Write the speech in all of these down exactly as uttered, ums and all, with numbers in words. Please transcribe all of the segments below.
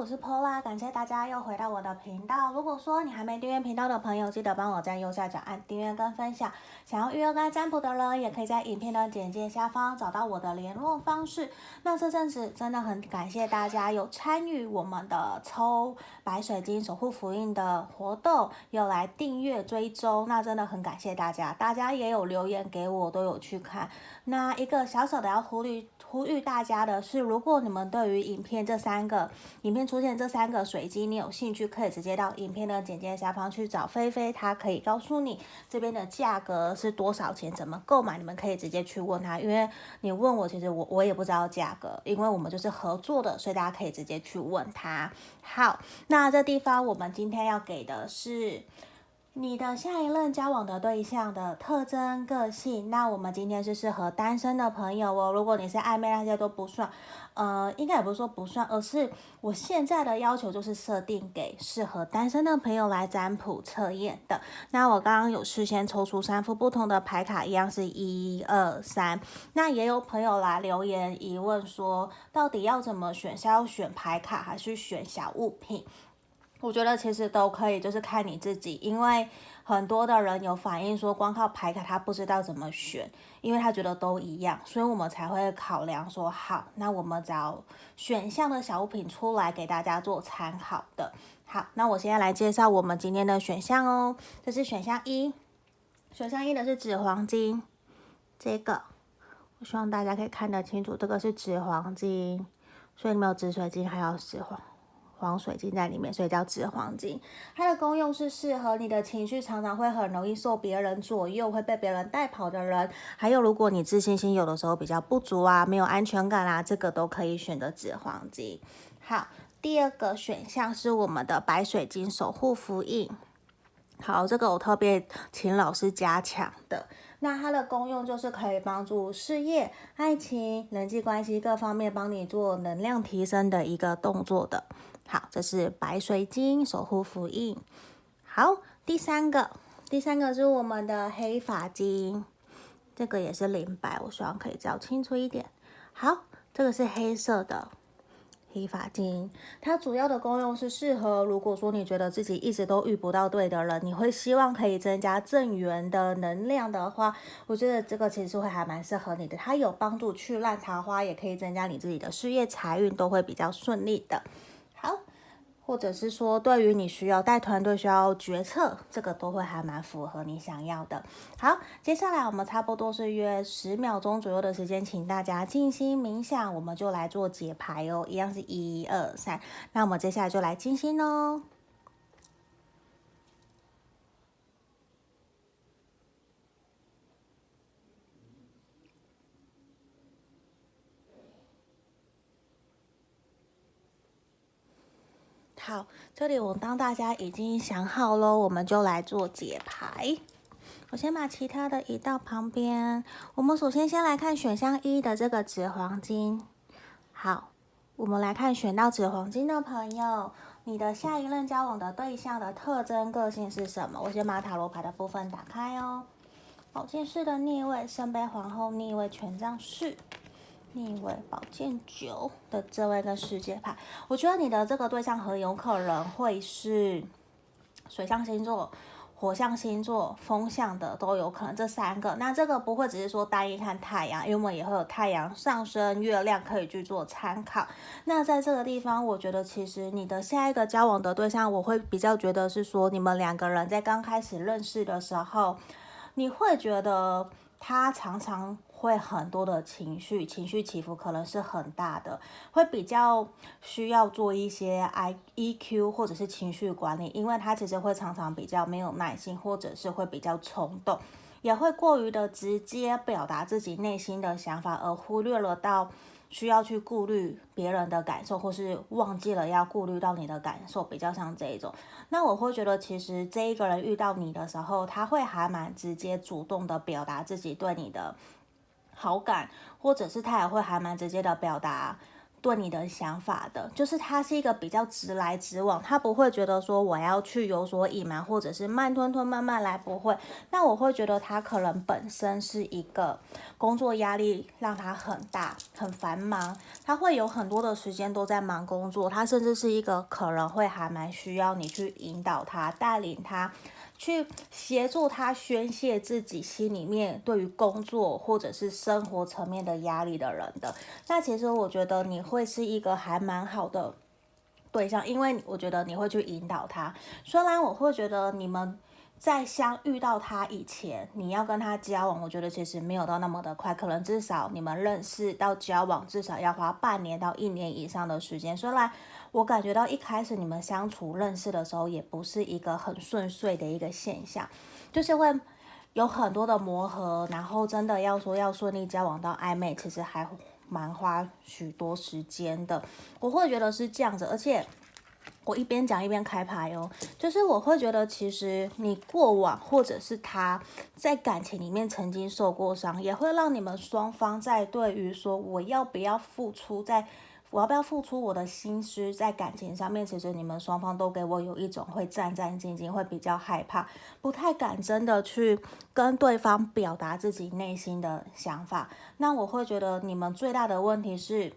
我是 Pola， 感谢大家又回到我的频道。如果说你还没订阅频道的朋友，记得帮我在右下角按订阅跟分享。想要预约跟占卜的人，也可以在影片的简介下方找到我的联络方式。那这阵子真的很感谢大家有参与我们的抽白水晶守护符印的活动，有来订阅追踪，那真的很感谢大家。大家也有留言给我，都有去看。那一个小小的要呼吁呼吁大家的是，如果你们对于影片这三个影片出现这三个水晶你有兴趣，可以直接到影片的简介下方去找菲菲，她可以告诉你这边的价格是多少钱，怎么购买，你们可以直接去问她，因为你问我其实我我也不知道价格，因为我们就是合作的，所以大家可以直接去问她。好，那这地方我们今天要给的是你的下一任交往的对象的特征、个性。那我们今天是适合单身的朋友哦。如果你是暧昧，那些都不算，呃，应该也不是说不算，而是我现在的要求就是设定给适合单身的朋友来占卜测验的。那我刚刚有事先抽出三副不同的牌卡，一样是一、二、三。那也有朋友来留言疑问说，到底要怎么选？是要选牌卡还是选小物品？我觉得其实都可以，就是看你自己，因为很多的人有反映说光靠牌卡他不知道怎么选，因为他觉得都一样，所以我们才会考量说好，那我们找选项的小物品出来给大家做参考的。好，那我现在来介绍我们今天的选项哦。这是选项一，选项一的是紫黄金，这个我希望大家可以看得清楚，这个是紫黄金，所以没有紫水晶还有紫黄黄水晶在里面，所以叫紫黄金。它的功用是适合你的情绪常常会很容易受别人左右，会被别人带跑的人，还有如果你自信心有的时候比较不足啊，没有安全感啊，这个都可以选择紫黄金。好，第二个选项是我们的白水晶守护符印。好，这个我特别请老师加强的。那它的功用就是可以帮助事业、爱情、人际关系各方面帮你做能量提升的一个动作的。好，这是白水晶守护符印。好，第三个，第三个是我们的黑发晶，这个也是灵摆，我希望可以照清楚一点。好，这个是黑色的黑发晶，它主要的功用是适合，如果说你觉得自己一直都遇不到对的人，你会希望可以增加正缘的能量的话，我觉得这个其实会还蛮适合你的，它有帮助去烂桃花，也可以增加你自己的事业、财运都会比较顺利的。好，或者是说对于你需要带团队、需要决策，这个都会还蛮符合你想要的。好，接下来我们差不多是约十秒钟左右的时间，请大家静心冥想，我们就来做解牌哦，一样是一、二、三。那我们接下来就来静心哦。好，这里我当大家已经想好了，我们就来做解牌。我先把其他的移到旁边。我们首先先来看选项一的这个紫黄金。好，我们来看选到紫黄金的朋友，你的下一任交往的对象的特征、个性是什么？我先把塔罗牌的部分打开哦。宝剑四的逆位，圣杯皇后逆位，权杖四。逆位宝剑九的这位跟世界牌，我觉得你的这个对象很有可能会是水象星座、火象星座、风象的都有可能，这三个。那这个不会只是说单一看太阳，因为我们也会有太阳上升、月亮可以去做参考。那在这个地方，我觉得其实你的下一个交往的对象，我会比较觉得是说，你们两个人在刚开始认识的时候，你会觉得他常常会很多的情绪，情绪起伏可能是很大的，会比较需要做一些 E Q 或者是情绪管理，因为他其实会常常比较没有耐心，或者是会比较冲动，也会过于的直接表达自己内心的想法，而忽略了到需要去顾虑别人的感受，或是忘记了要顾虑到你的感受，比较像这一种。那我会觉得其实这一个人遇到你的时候，他会还蛮直接主动的表达自己对你的好感，或者是他也会还蛮直接的表达对你的想法的，就是他是一个比较直来直往，他不会觉得说我要去有所隐瞒，或者是慢吞吞慢慢来，不会。那我会觉得他可能本身是一个工作压力让他很大，很繁忙，他会有很多的时间都在忙工作，他甚至是一个可能会还蛮需要你去引导他、带领他，去协助他宣泄自己心里面对于工作或者是生活层面的压力的人的。那其实我觉得你会是一个还蛮好的对象，因为我觉得你会去引导他。虽然我会觉得你们在相遇到他以前，你要跟他交往，我觉得其实没有到那么的快，可能至少你们认识到交往至少要花半年到一年以上的时间。虽然我感觉到一开始你们相处认识的时候也不是一个很顺遂的一个现象，就是会有很多的磨合，然后真的要说要顺利交往到暧昧，其实还蛮花许多时间的，我会觉得是这样子。而且我一边讲一边开牌哦，就是我会觉得其实你过往或者是他在感情里面曾经受过伤，也会让你们双方在对于说我要不要付出，在我要不要付出我的心思在感情上面，其实你们双方都给我有一种会战战兢兢，会比较害怕，不太敢真的去跟对方表达自己内心的想法。那我会觉得你们最大的问题是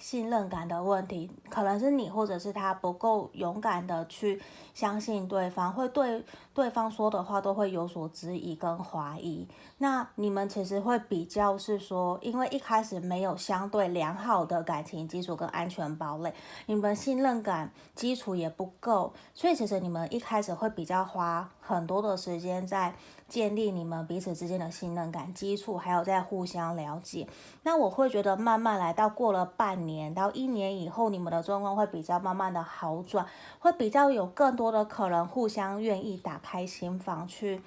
信任感的问题，可能是你或者是他不够勇敢的去相信对方，会对对方说的话都会有所质疑跟怀疑。那你们其实会比较是说，因为一开始没有相对良好的感情基础跟安全堡垒，你们信任感基础也不够，所以其实你们一开始会比较花很多的时间在建立你们彼此之间的信任感基础，还有在互相了解。那我会觉得慢慢来到过了半年年到一年以后，你们的状况会比较慢慢的好转，会比较有更多的可能互相愿意打开心房去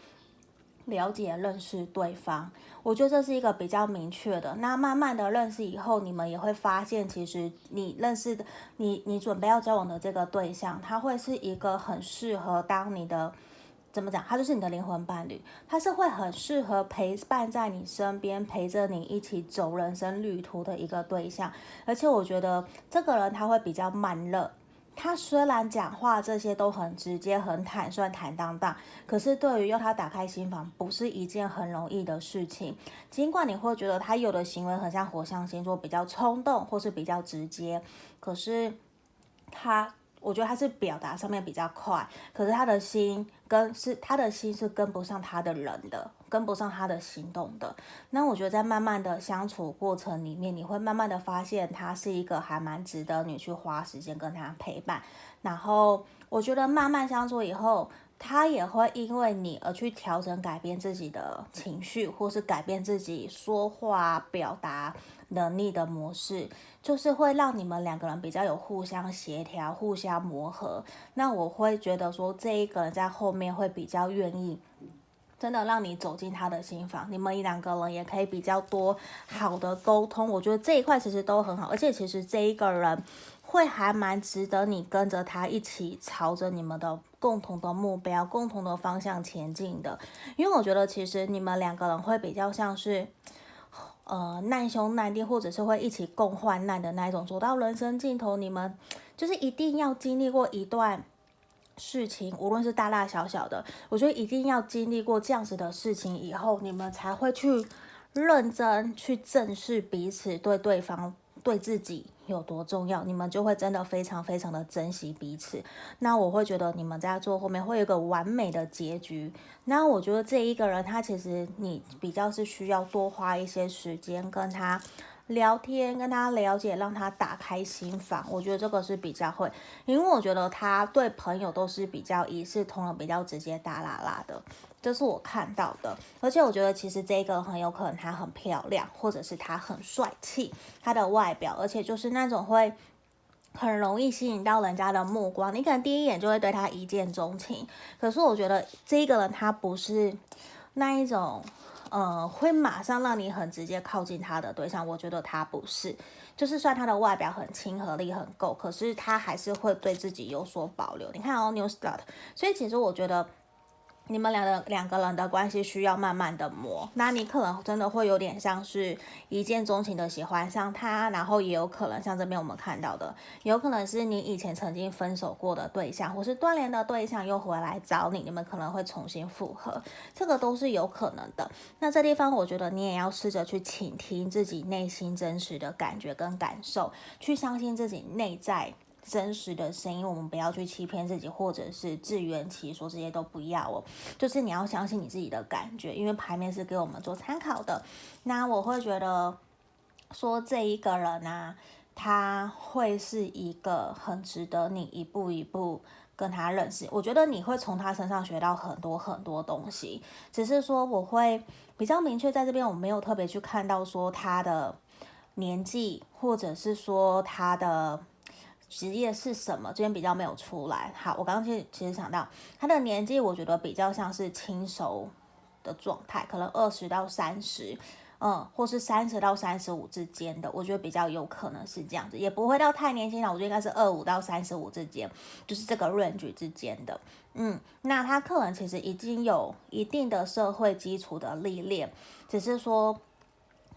了解认识对方，我觉得这是一个比较明确的。那慢慢的认识以后，你们也会发现其实你认识的你你准备要交往的这个对象，他会是一个很适合当你的怎么讲，他就是你的灵魂伴侣，他是会很适合陪伴在你身边，陪着你一起走人生旅途的一个对象。而且我觉得这个人他会比较慢热，他虽然讲话这些都很直接、很坦率、坦荡荡，可是对于要他打开心房不是一件很容易的事情。尽管你会觉得他有的行为很像火象星座，比较冲动或是比较直接，可是他我觉得他是表达上面比较快，可是他的心跟是他的心是跟不上他的人的，跟不上他的行动的。那我觉得在慢慢的相处过程里面，你会慢慢的发现他是一个还蛮值得你去花时间跟他陪伴。然后我觉得慢慢相处以后，他也会因为你而去调整、改变自己的情绪，或是改变自己说话表达能力的模式，就是会让你们两个人比较有互相协调、互相磨合。那我会觉得说，这一个人在后面会比较愿意真的让你走进他的心房，你们两个人也可以比较多好的沟通。我觉得这一块其实都很好，而且其实这一个人会还蛮值得你跟着他一起朝着你们的共同的目标、共同的方向前进的。因为我觉得其实你们两个人会比较像是呃难兄难弟，或者是会一起共患难的那一种，走到人生尽头，你们就是一定要经历过一段事情，无论是大大小小的，我觉得一定要经历过这样子的事情以后，你们才会去认真去正视彼此对对方、对自己有多重要，你们就会真的非常非常的珍惜彼此。那我会觉得你们在做后面会有一个完美的结局。那我觉得这一个人他其实你比较是需要多花一些时间跟他聊天，跟他了解，让他打开心房，我觉得这个是比较会。因为我觉得他对朋友都是比较一视同仁，比较直接大啦啦的，这是我看到的。而且我觉得其实这个很有可能他很漂亮，或者是他很帅气，他的外表，而且就是那种会很容易吸引到人家的目光，你可能第一眼就会对他一见钟情。可是我觉得这个人他不是那一种呃，会马上让你很直接靠近他的对象，我觉得他不是，就是算他的外表很亲和力很够，可是他还是会对自己有所保留。你看哦 ，New Start， 所以其实我觉得你们俩的两个人的关系需要慢慢的磨，那你可能真的会有点像是一见钟情的喜欢上他，然后也有可能像这边我们看到的，有可能是你以前曾经分手过的对象，或是断联的对象又回来找你，你们可能会重新复合，这个都是有可能的。那这地方我觉得你也要试着去倾听自己内心真实的感觉跟感受，去相信自己内在真实的声音，我们不要去欺骗自己，或者是自圆其说，这些都不要哦。就是你要相信你自己的感觉，因为牌面是给我们做参考的。那我会觉得说这一个人啊，他会是一个很值得你一步一步跟他认识。我觉得你会从他身上学到很多很多东西，只是说我会比较明确在这边，我没有特别去看到说他的年纪，或者是说他的职业是什么，这边比较没有出来。好，我刚刚其实其实想到他的年纪，我觉得比较像是轻熟的状态，可能二十到三十，嗯，或是三十到三十五之间的，我觉得比较有可能是这样子，也不会到太年轻了。我觉得应该是二五到三十五之间，就是这个 range 之间的。嗯，那他可能其实已经有一定的社会基础的历练，只是说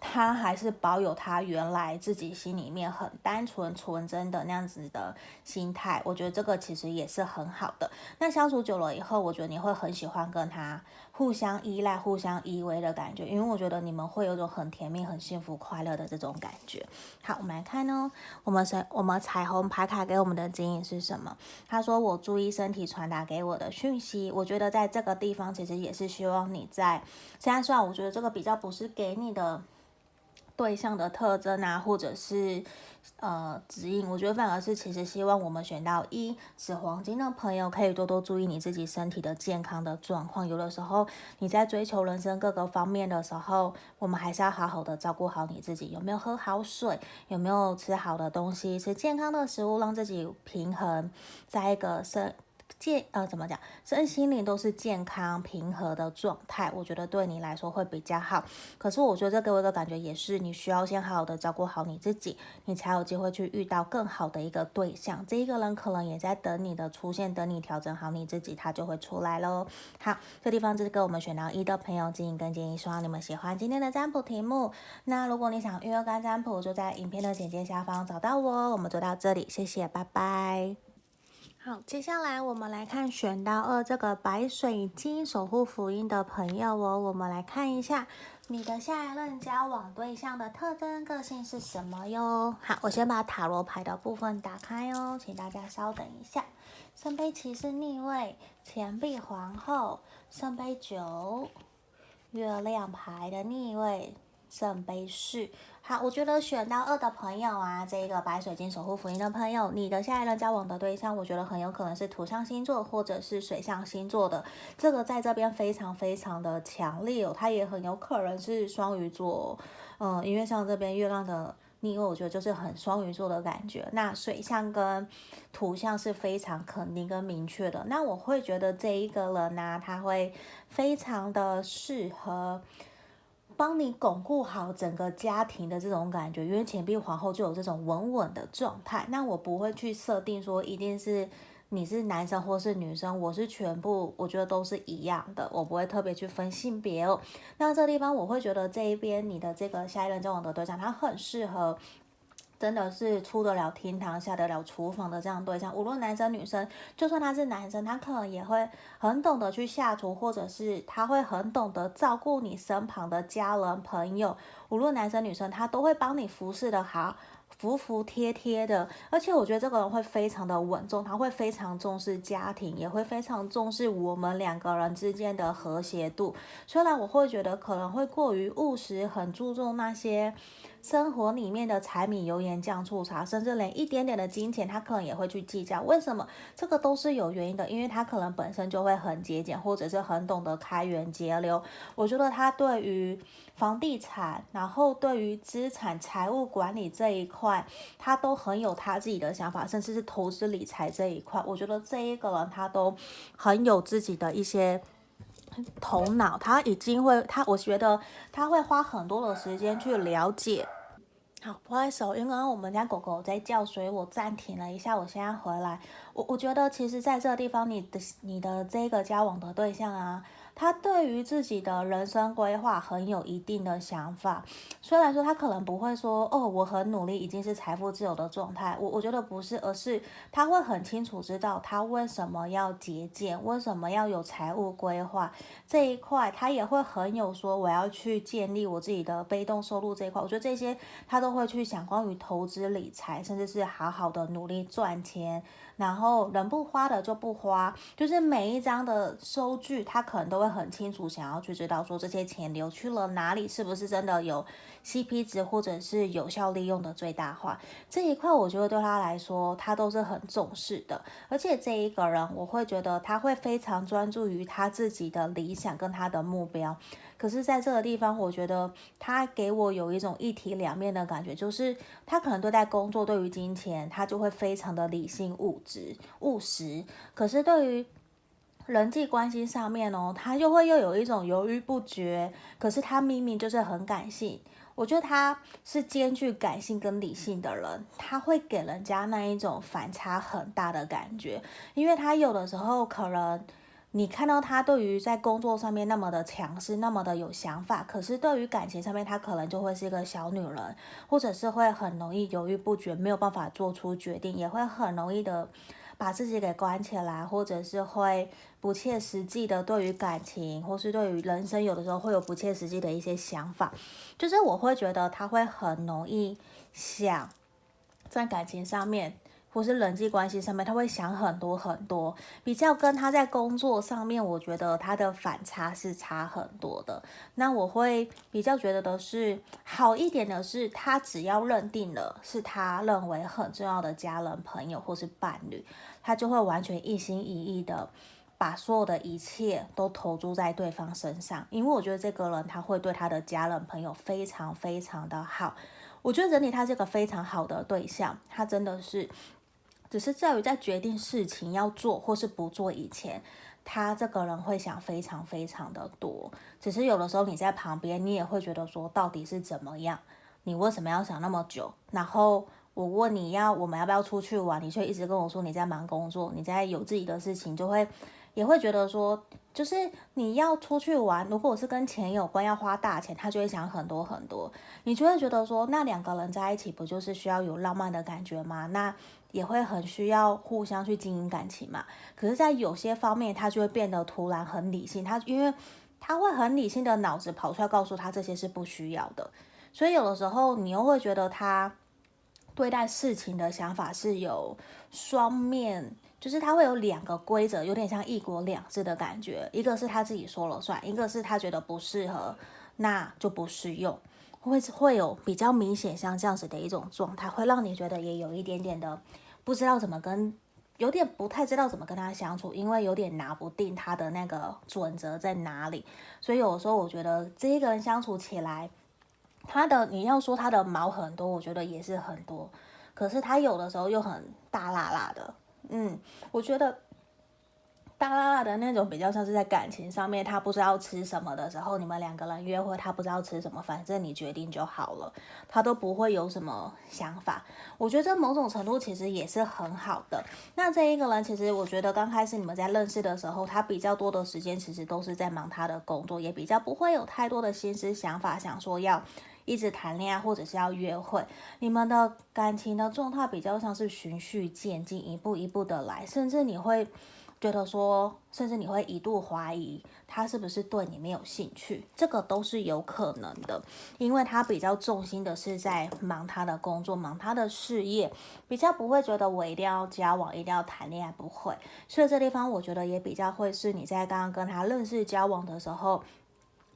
他还是保有他原来自己心里面很单纯纯真的那样子的心态，我觉得这个其实也是很好的。那相处久了以后，我觉得你会很喜欢跟他互相依赖互相依偎的感觉，因为我觉得你们会有种很甜蜜很幸福快乐的这种感觉。好，我们来看呢，我们是我们彩虹牌卡给我们的指引是什么。他说我注意身体传达给我的讯息，我觉得在这个地方其实也是希望你在现在，虽然我觉得这个比较不是给你的对象的特征啊，或者是呃指引，我觉得反而是其实希望我们选到一紫黄金的朋友可以多多注意你自己身体的健康的状况。有的时候你在追求人生各个方面的时候，我们还是要好好的照顾好你自己，有没有喝好水，有没有吃好的东西，吃健康的食物，让自己平衡在一个身健呃怎么讲，身心灵都是健康平和的状态，我觉得对你来说会比较好。可是我觉得这给我一个感觉，也是你需要先好好的照顾好你自己，你才有机会去遇到更好的一个对象。这一个人可能也在等你的出现，等你调整好你自己，他就会出来咯。好，这地方就是跟我们选到一的朋友指引跟建议，希望你们喜欢今天的占卜题目。那如果你想预约跟占卜，就在影片的简介下方找到我。我们就到这里，谢谢，拜拜。好，接下来我们来看选到二这个白水晶守护福音的朋友哦，我们来看一下你的下一任交往对象的特征、个性是什么哟。好，我先把塔罗牌的部分打开哦，请大家稍等一下。圣杯骑士逆位，钱币皇后，圣杯九，月亮牌的逆位，圣杯四。好，我觉得选到二的朋友啊，这个白水晶守护福音的朋友，你的下一任交往的对象，我觉得很有可能是土象星座或者是水象星座的，这个在这边非常非常的强烈哦，它也很有可能是双鱼座、哦，嗯，因为像这边月亮的逆位，我觉得就是很双鱼座的感觉。那水象跟土象是非常肯定跟明确的，那我会觉得这一个人啊，他会非常的适合帮你巩固好整个家庭的这种感觉，因为钱币皇后就有这种稳稳的状态。那我不会去设定说一定是你是男生或是女生，我是全部，我觉得都是一样的，我不会特别去分性别哦。那这地方我会觉得这一边你的这个下一任交往的对象，他很适合真的是出得了厅堂下得了厨房的这样对象，无论男生女生，就算他是男生，他可能也会很懂得去下厨，或者是他会很懂得照顾你身旁的家人朋友，无论男生女生，他都会帮你服侍的好，服服帖帖的。而且我觉得这个人会非常的稳重，他会非常重视家庭，也会非常重视我们两个人之间的和谐度。虽然我会觉得可能会过于务实，很注重那些生活里面的柴米油盐酱醋茶，甚至连一点点的金钱他可能也会去计较。为什么？这个都是有原因的，因为他可能本身就会很节俭，或者是很懂得开源节流。我觉得他对于房地产，然后对于资产财务管理这一块，他都很有他自己的想法，甚至是投资理财这一块，我觉得这一个人他都很有自己的一些头脑，他已经会，他我觉得他会花很多的时间去了解好，不好意思哦，因为我们家狗狗在叫，所以我暂停了一下，我现在回来。我我觉得其实在这个地方你的你的这个交往的对象啊，他对于自己的人生规划很有一定的想法，虽然说他可能不会说哦，我很努力已经是财富自由的状态，我我觉得不是，而是他会很清楚知道他为什么要节俭，为什么要有财务规划这一块，他也会很有说我要去建立我自己的被动收入这一块，我觉得这些他都会去想关于投资理财，甚至是好好的努力赚钱，然后人不花的就不花，就是每一张的收据他可能都会很清楚想要去知道说这些钱流去了哪里，是不是真的有 C P 值或者是有效利用的最大化，这一块我觉得对他来说他都是很重视的，而且这一个人我会觉得他会非常专注于他自己的理想跟他的目标，可是在这个地方我觉得他给我有一种一体两面的感觉，就是他可能对待工作对于金钱他就会非常的理性务实务实，可是对于人际关系上面哦，他就会又有一种犹豫不决，可是他明明就是很感性，我觉得他是兼具感性跟理性的人，他会给人家那一种反差很大的感觉，因为他有的时候可能你看到他对于在工作上面那么的强势，那么的有想法，可是对于感情上面他可能就会是一个小女人，或者是会很容易犹豫不决，没有办法做出决定，也会很容易的把自己给关起来，或者是会不切实际的对于感情或是对于人生有的时候会有不切实际的一些想法，就是我会觉得他会很容易想在感情上面或是人际关系上面他会想很多很多，比较跟他在工作上面我觉得他的反差是差很多的，那我会比较觉得的是好一点的是他只要认定了是他认为很重要的家人朋友或是伴侣，他就会完全一心一意的把所有的一切都投注在对方身上，因为我觉得这个人他会对他的家人朋友非常非常的好，我觉得整体他是个非常好的对象，他真的是只是在于在决定事情要做或是不做以前，他这个人会想非常非常的多，只是有的时候你在旁边你也会觉得说到底是怎么样，你为什么要想那么久，然后我问你要我们要不要出去玩，你却一直跟我说你在忙工作，你在有自己的事情，就会也会觉得说就是你要出去玩，如果我是跟钱有关要花大钱，他就会想很多很多，你就会觉得说那两个人在一起不就是需要有浪漫的感觉吗，那也会很需要互相去经营感情嘛，可是在有些方面他就会变得突然很理性，他因为他会很理性的脑子跑出来告诉他这些是不需要的，所以有的时候你又会觉得他对待事情的想法是有双面，就是他会有两个规则，有点像一国两制的感觉，一个是他自己说了算，一个是他觉得不适合那就不适用，会会有比较明显像这样子的一种状态，会让你觉得也有一点点的不知道怎么跟，有点不太知道怎么跟他相处，因为有点拿不定他的那个准则在哪里，所以有时候我觉得这一个人相处起来，他的你要说他的毛很多，我觉得也是很多，可是他有的时候又很大辣辣的，嗯，我觉得大辣辣的那种比较像是在感情上面他不知道吃什么的时候，你们两个人约会他不知道吃什么，反正你决定就好了，他都不会有什么想法，我觉得这某种程度其实也是很好的。那这一个人其实我觉得刚开始你们在认识的时候，他比较多的时间其实都是在忙他的工作，也比较不会有太多的心思想法想说要一直谈恋爱或者是要约会，你们的感情的状态比较像是循序渐进，一步一步的来，甚至你会觉得说，甚至你会一度怀疑他是不是对你没有兴趣，这个都是有可能的，因为他比较重心的是在忙他的工作，忙他的事业，比较不会觉得我一定要交往，一定要谈恋爱，不会，所以这地方我觉得也比较会是你在刚刚跟他认识交往的时候，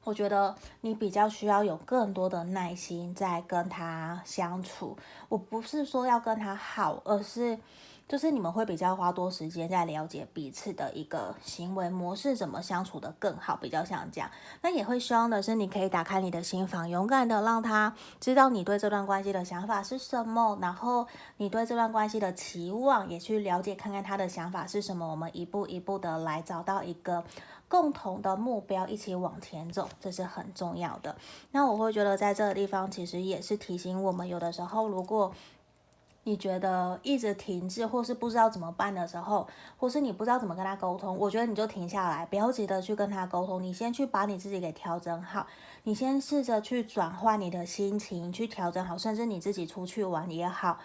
我觉得你比较需要有更多的耐心在跟他相处，我不是说要跟他好，而是就是你们会比较花多时间在了解彼此的一个行为模式，怎么相处的更好，比较像这样。那也会希望的是你可以打开你的心房，勇敢的让他知道你对这段关系的想法是什么，然后你对这段关系的期望也去了解看看他的想法是什么，我们一步一步的来找到一个共同的目标，一起往前走，这是很重要的。那我会觉得在这个地方其实也是提醒我们，有的时候如果你觉得一直停滞或是不知道怎么办的时候，或是你不知道怎么跟他沟通，我觉得你就停下来，不要急着去跟他沟通，你先去把你自己给调整好，你先试着去转换你的心情，去调整好，甚至你自己出去玩也好，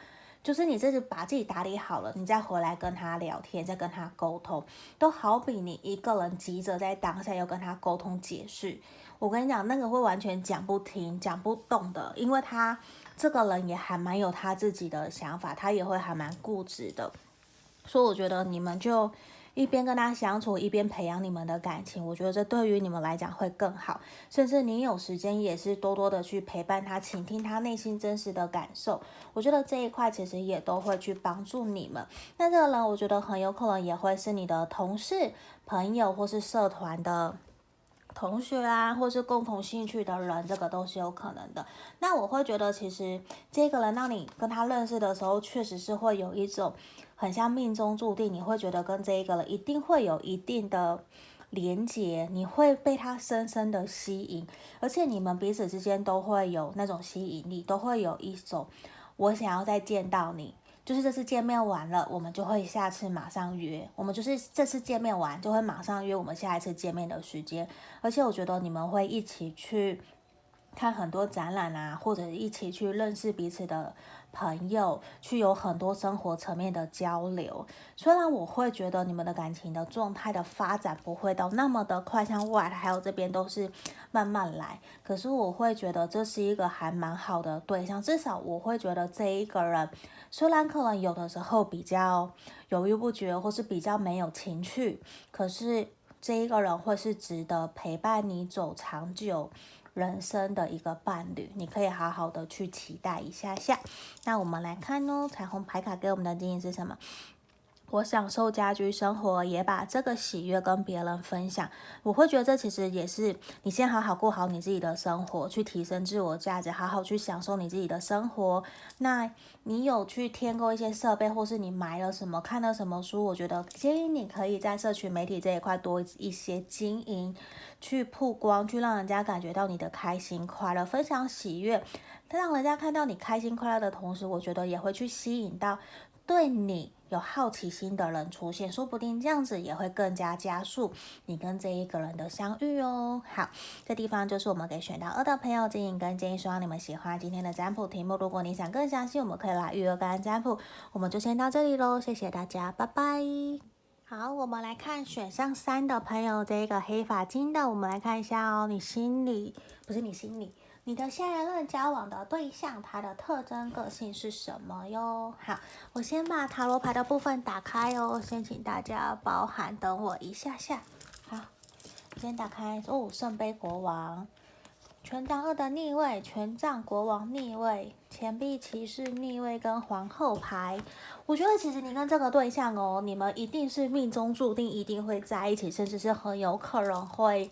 就是你自己把自己打理好了，你再回来跟他聊天，再跟他沟通，都好比你一个人急着在当下要跟他沟通解释，我跟你讲那个会完全讲不停讲不动的，因为他这个人也还蛮有他自己的想法，他也会还蛮固执的。所以我觉得你们就一边跟他相处，一边培养你们的感情，我觉得这对于你们来讲会更好。甚至你有时间也是多多的去陪伴他，倾听他内心真实的感受，我觉得这一块其实也都会去帮助你们。那这个人我觉得很有可能也会是你的同事、朋友或是社团的同学啊，或是共同兴趣的人，这个都是有可能的。那我会觉得其实这个人让你跟他认识的时候，确实是会有一种很像命中注定，你会觉得跟这一个人一定会有一定的连结，你会被他深深的吸引，而且你们彼此之间都会有那种吸引力，都会有一种我想要再见到你，就是这次见面完了，我们就会下次马上约，我们就是这次见面完就会马上约我们下一次见面的时间。而且我觉得你们会一起去看很多展览啊，或者一起去认识彼此的朋友，去有很多生活层面的交流。虽然我会觉得你们的感情的状态的发展不会到那么的快，像外还有这边都是慢慢来，可是我会觉得这是一个还蛮好的对象。至少我会觉得这一个人虽然可能有的时候比较犹豫不决，或是比较没有情趣，可是这一个人会是值得陪伴你走长久人生的一个伴侣，你可以好好的去期待一下下。那我们来看哦，彩虹牌卡给我们的建议是什么？我享受家居生活，也把这个喜悦跟别人分享。我会觉得这其实也是你先好好过好你自己的生活，去提升自我价值，好好去享受你自己的生活。那你有去添购一些设备，或是你买了什么，看了什么书，我觉得建议你可以在社群媒体这一块多一些经营，去曝光，去让人家感觉到你的开心快乐，分享喜悦，让人家看到你开心快乐的同时，我觉得也会去吸引到对你有好奇心的人出现，说不定这样子也会更加加速你跟这一个人的相遇哦。好，这地方就是我们给选到二的朋友建议跟建议，希望你们喜欢今天的占卜题目。如果你想更详细，我们可以来预约跟占卜。我们就先到这里咯，谢谢大家，拜拜。好，我们来看选项三的朋友，这个黑发金的，我们来看一下哦，你心里不是你心里你的下一任交往的对象，他的特征个性是什么哟？好，我先把塔罗牌的部分打开哦，先请大家包涵，等我一下下。好，先打开哦，圣杯国王，权杖二的逆位，权杖国王逆位，钱币骑士逆位跟皇后牌。我觉得其实你跟这个对象哦，你们一定是命中注定一定会在一起，甚至是很有可能会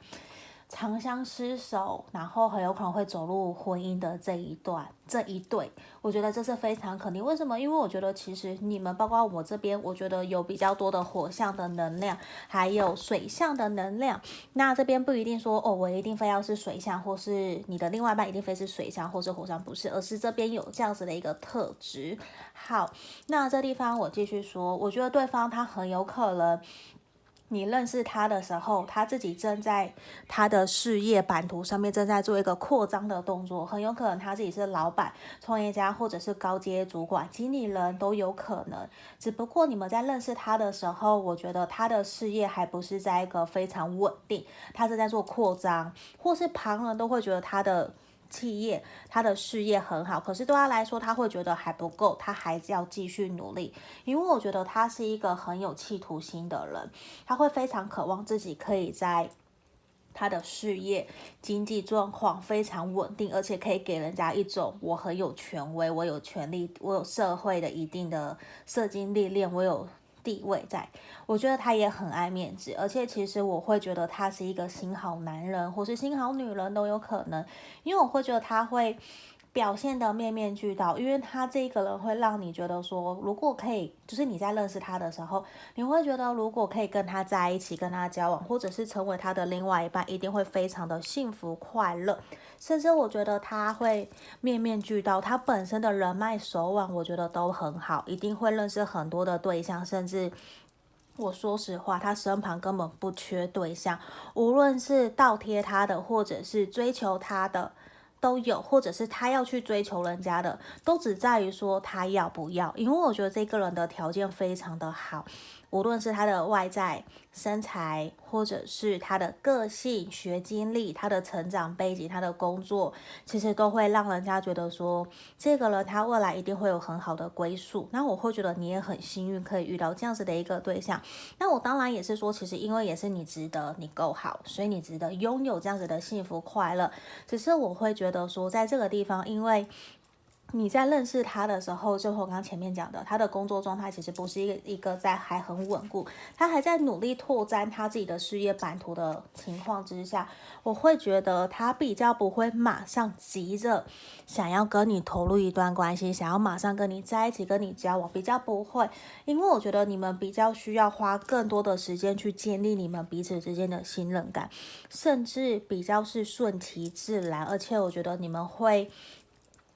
长相厮守，然后很有可能会走入婚姻的这一段这一对，我觉得这是非常肯定。为什么？因为我觉得其实你们包括我这边，我觉得有比较多的火象的能量，还有水象的能量。那这边不一定说哦，我一定非要是水象，或是你的另外一半一定非是水象或是火象，不是，而是这边有这样子的一个特质。好，那这地方我继续说，我觉得对方他很有可能，你认识他的时候，他自己正在他的事业版图上面正在做一个扩张的动作，很有可能他自己是老板、创业家，或者是高阶主管、经理人都有可能。只不过你们在认识他的时候，我觉得他的事业还不是在一个非常稳定，他正在做扩张，或是旁人都会觉得他的企业他的事业很好，可是对他来说他会觉得还不够，他还要继续努力。因为我觉得他是一个很有企图心的人，他会非常渴望自己可以在他的事业经济状况非常稳定，而且可以给人家一种我很有权威，我有权利，我有社会的一定的社经历练，我有地位在。我觉得他也很爱面子，而且其实我会觉得他是一个心好男人或是心好女人都有可能，因为我会觉得他会表现得面面俱到，因为他这一个人会让你觉得说，如果可以，就是你在认识他的时候，你会觉得如果可以跟他在一起，跟他交往，或者是成为他的另外一半，一定会非常的幸福快乐。甚至我觉得他会面面俱到，他本身的人脉手腕我觉得都很好，一定会认识很多的对象，甚至我说实话，他身旁根本不缺对象，无论是倒贴他的，或者是追求他的都有，或者是他要去追求人家的，都只在于说他要不要。因为我觉得这个人的条件非常的好，无论是他的外在身材，或者是他的个性、学经历、他的成长背景、他的工作，其实都会让人家觉得说，这个人他未来一定会有很好的归宿。那我会觉得你也很幸运可以遇到这样子的一个对象。那我当然也是说，其实因为也是你值得，你够好，所以你值得拥有这样子的幸福快乐。只是我会觉得说，在这个地方，因为你在认识他的时候，就和我刚前面讲的，他的工作状态其实不是一个一个在还很稳固，他还在努力拓展他自己的事业版图的情况之下，我会觉得他比较不会马上急着想要跟你投入一段关系，想要马上跟你在一起跟你交往，比较不会，因为我觉得你们比较需要花更多的时间去建立你们彼此之间的信任感，甚至比较是顺其自然，而且我觉得你们会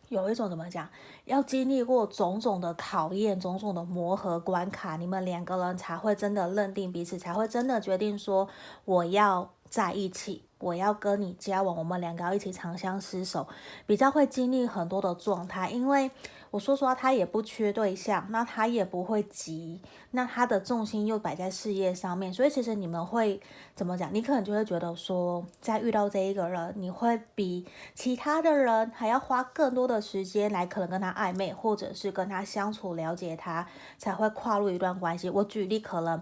有一种怎么讲，要经历过种种的考验，种种的磨合关卡，你们两个人才会真的认定彼此，才会真的决定说我要在一起，我要跟你交往，我们两个要一起长相厮守，比较会经历很多的状态。因为我说实话，他也不缺对象，那他也不会急，那他的重心又摆在事业上面，所以其实你们会怎么讲，你可能就会觉得说，在遇到这一个人，你会比其他的人还要花更多的时间来可能跟他暧昧，或者是跟他相处了解他，才会跨入一段关系。我举例，可能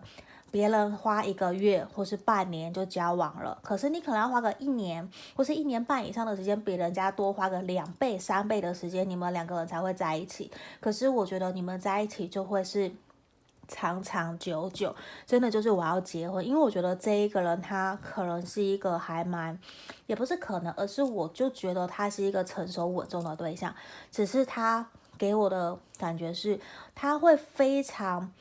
别人花一个月或是半年就交往了，可是你可能要花个一年或是一年半以上的时间，比人家多花个两倍三倍的时间，你们两个人才会在一起。可是我觉得你们在一起就会是长长久久，真的就是我要结婚。因为我觉得这一个人他可能是一个还蛮，也不是可能，而是我就觉得他是一个成熟稳重的对象，只是他给我的感觉是他会非常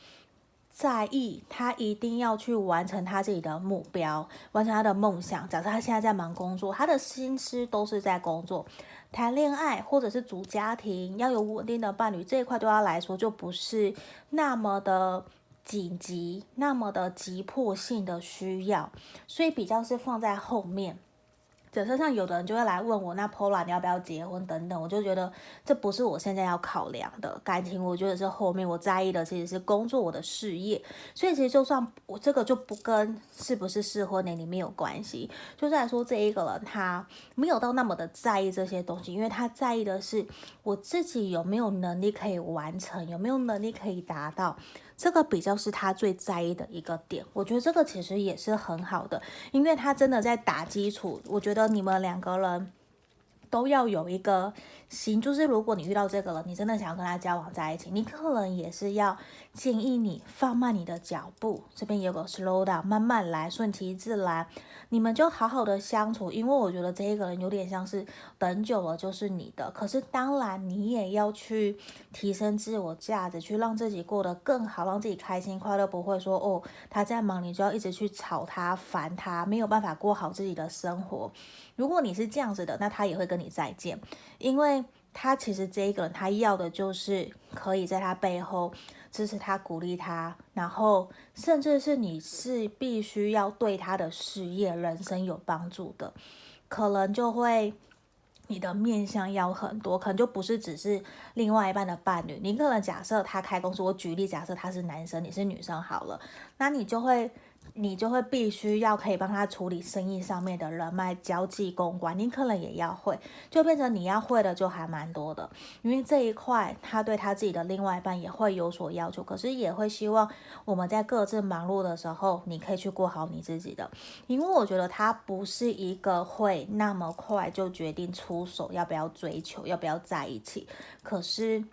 在意，他一定要去完成他自己的目标，完成他的梦想。假设他现在在忙工作，他的心思都是在工作，谈恋爱或者是组家庭，要有稳定的伴侣，这一块对他来说就不是那么的紧急，那么的急迫性的需要，所以比较是放在后面。假设像有的人就会来问我，那 Paula 你要不要结婚等等，我就觉得这不是我现在要考量的。感情我觉得是后面，我在意的其实是工作，我的事业。所以其实就算我这个就不跟是不是适婚年龄没有关系，就是来说这一个人他没有到那么的在意这些东西，因为他在意的是我自己有没有能力可以完成，有没有能力可以达到，这个比较是他最在意的一个点。我觉得这个其实也是很好的，因为他真的在打基础。我觉得你们两个人都要有一个心，就是如果你遇到这个人，你真的想要跟他交往在一起，你可能也是要建议你放慢你的脚步，这边有个 slow down， 慢慢来，顺其自然，你们就好好的相处。因为我觉得这一个人有点像是等久了就是你的，可是当然你也要去提升自我价值，去让自己过得更好，让自己开心快乐，不会说哦他在忙你就要一直去吵他烦他，没有办法过好自己的生活。如果你是这样子的，那他也会跟你再见，因为他其实这一个人他要的就是可以在他背后支持他，鼓励他，然后甚至是你是必须要对他的事业人生有帮助的，可能就会你的面向要很多，可能就不是只是另外一半的伴侣。你可能假设他开公司，我举例假设他是男生，你是女生好了，那你就会你就会必须要可以帮他处理生意上面的人脉、交际、公关，你可能也要会，就变成你要会的就还蛮多的。因为这一块他对他自己的另外一半也会有所要求，可是也会希望我们在各自忙碌的时候，你可以去过好你自己的。因为我觉得他不是一个会那么快就决定出手要不要追求、要不要在一起，可是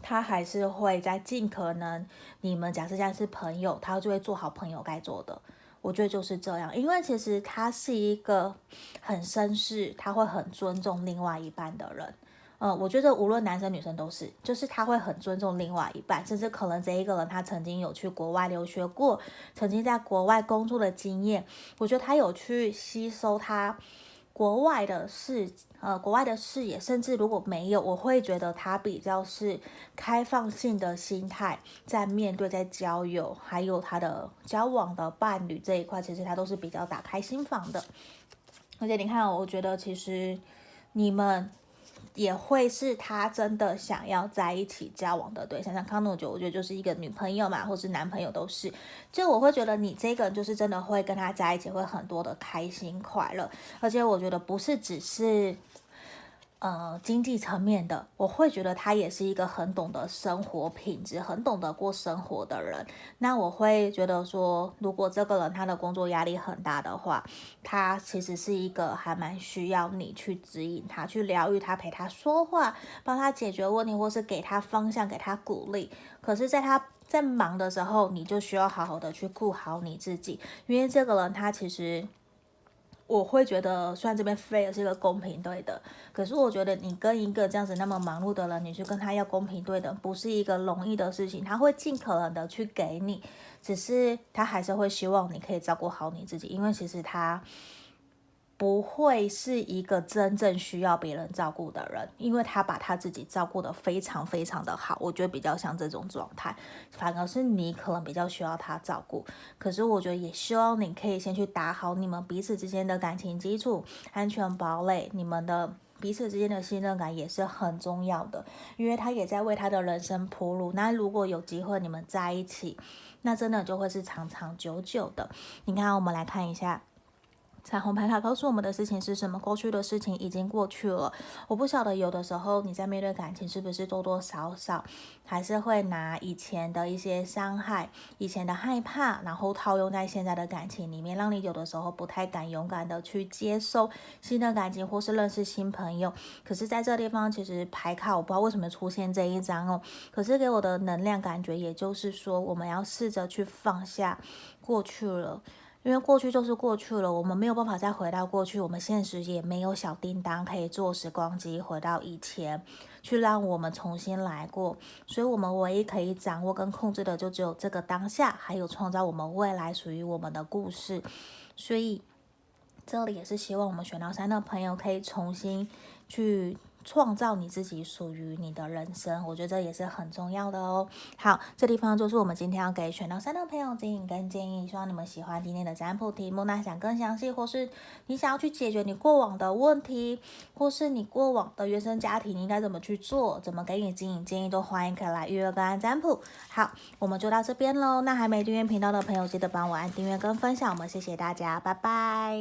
他还是会在尽可能，你们假设现在是朋友，他就会做好朋友该做的。我觉得就是这样，因为其实他是一个很绅士，他会很尊重另外一半的人。嗯，我觉得无论男生女生都是，就是他会很尊重另外一半，甚至可能这一个人他曾经有去国外留学过，曾经在国外工作的经验，我觉得他有去吸收他国外的视呃国外的视野，甚至如果没有，我会觉得他比较是开放性的心态在面对在交友，还有他的交往的伴侣这一块，其实他都是比较打开心房的。而且你看，我觉得其实你们也会是他真的想要在一起交往的对象，像康诺九，我觉得就是一个女朋友嘛，或是男朋友都是。就我会觉得你这个人就是真的会跟他在一起，会很多的开心快乐，而且我觉得不是只是呃经济层面的，我会觉得他也是一个很懂得生活品质、很懂得过生活的人。那我会觉得说，如果这个人他的工作压力很大的话，他其实是一个还蛮需要你去指引他、去疗愈他、陪他说话、帮他解决问题，或是给他方向、给他鼓励。可是在他在忙的时候，你就需要好好的去顾好你自己，因为这个人他其实，我会觉得虽然这边 fair 是一个公平对等，可是我觉得你跟一个这样子那么忙碌的人，你去跟他要公平对等不是一个容易的事情，他会尽可能的去给你，只是他还是会希望你可以照顾好你自己，因为其实他不会是一个真正需要别人照顾的人，因为他把他自己照顾得非常非常的好，我觉得比较像这种状态，反而是你可能比较需要他照顾。可是我觉得也希望你可以先去打好你们彼此之间的感情基础、安全堡垒，你们的彼此之间的信任感也是很重要的，因为他也在为他的人生铺路。那如果有机会你们在一起，那真的就会是长长久久的。你看，我们来看一下彩虹牌卡告诉我们的事情是什么？过去的事情已经过去了。我不晓得有的时候你在面对感情是不是多多少少还是会拿以前的一些伤害、以前的害怕，然后套用在现在的感情里面，让你有的时候不太敢勇敢的去接受新的感情或是认识新朋友。可是在这地方，其实牌卡我不知道为什么出现这一张哦，可是给我的能量感觉也就是说，我们要试着去放下过去了。因为过去就是过去了，我们没有办法再回到过去，我们现实也没有小叮当可以坐时光机回到以前去让我们重新来过，所以我们唯一可以掌握跟控制的就只有这个当下，还有创造我们未来属于我们的故事。所以这里也是希望我们选到三的朋友可以重新去创造你自己属于你的人生，我觉得这也是很重要的哦。好，这地方就是我们今天要给选到三的朋友指引跟建议，希望你们喜欢今天的占卜题目。那想更详细，或是你想要去解决你过往的问题，或是你过往的原生家庭你应该怎么去做，怎么给你指引建议，都欢迎可以来预约个案占卜。好，我们就到这边咯。那还没订阅频道的朋友，记得帮我按订阅跟分享，我们谢谢大家，拜拜。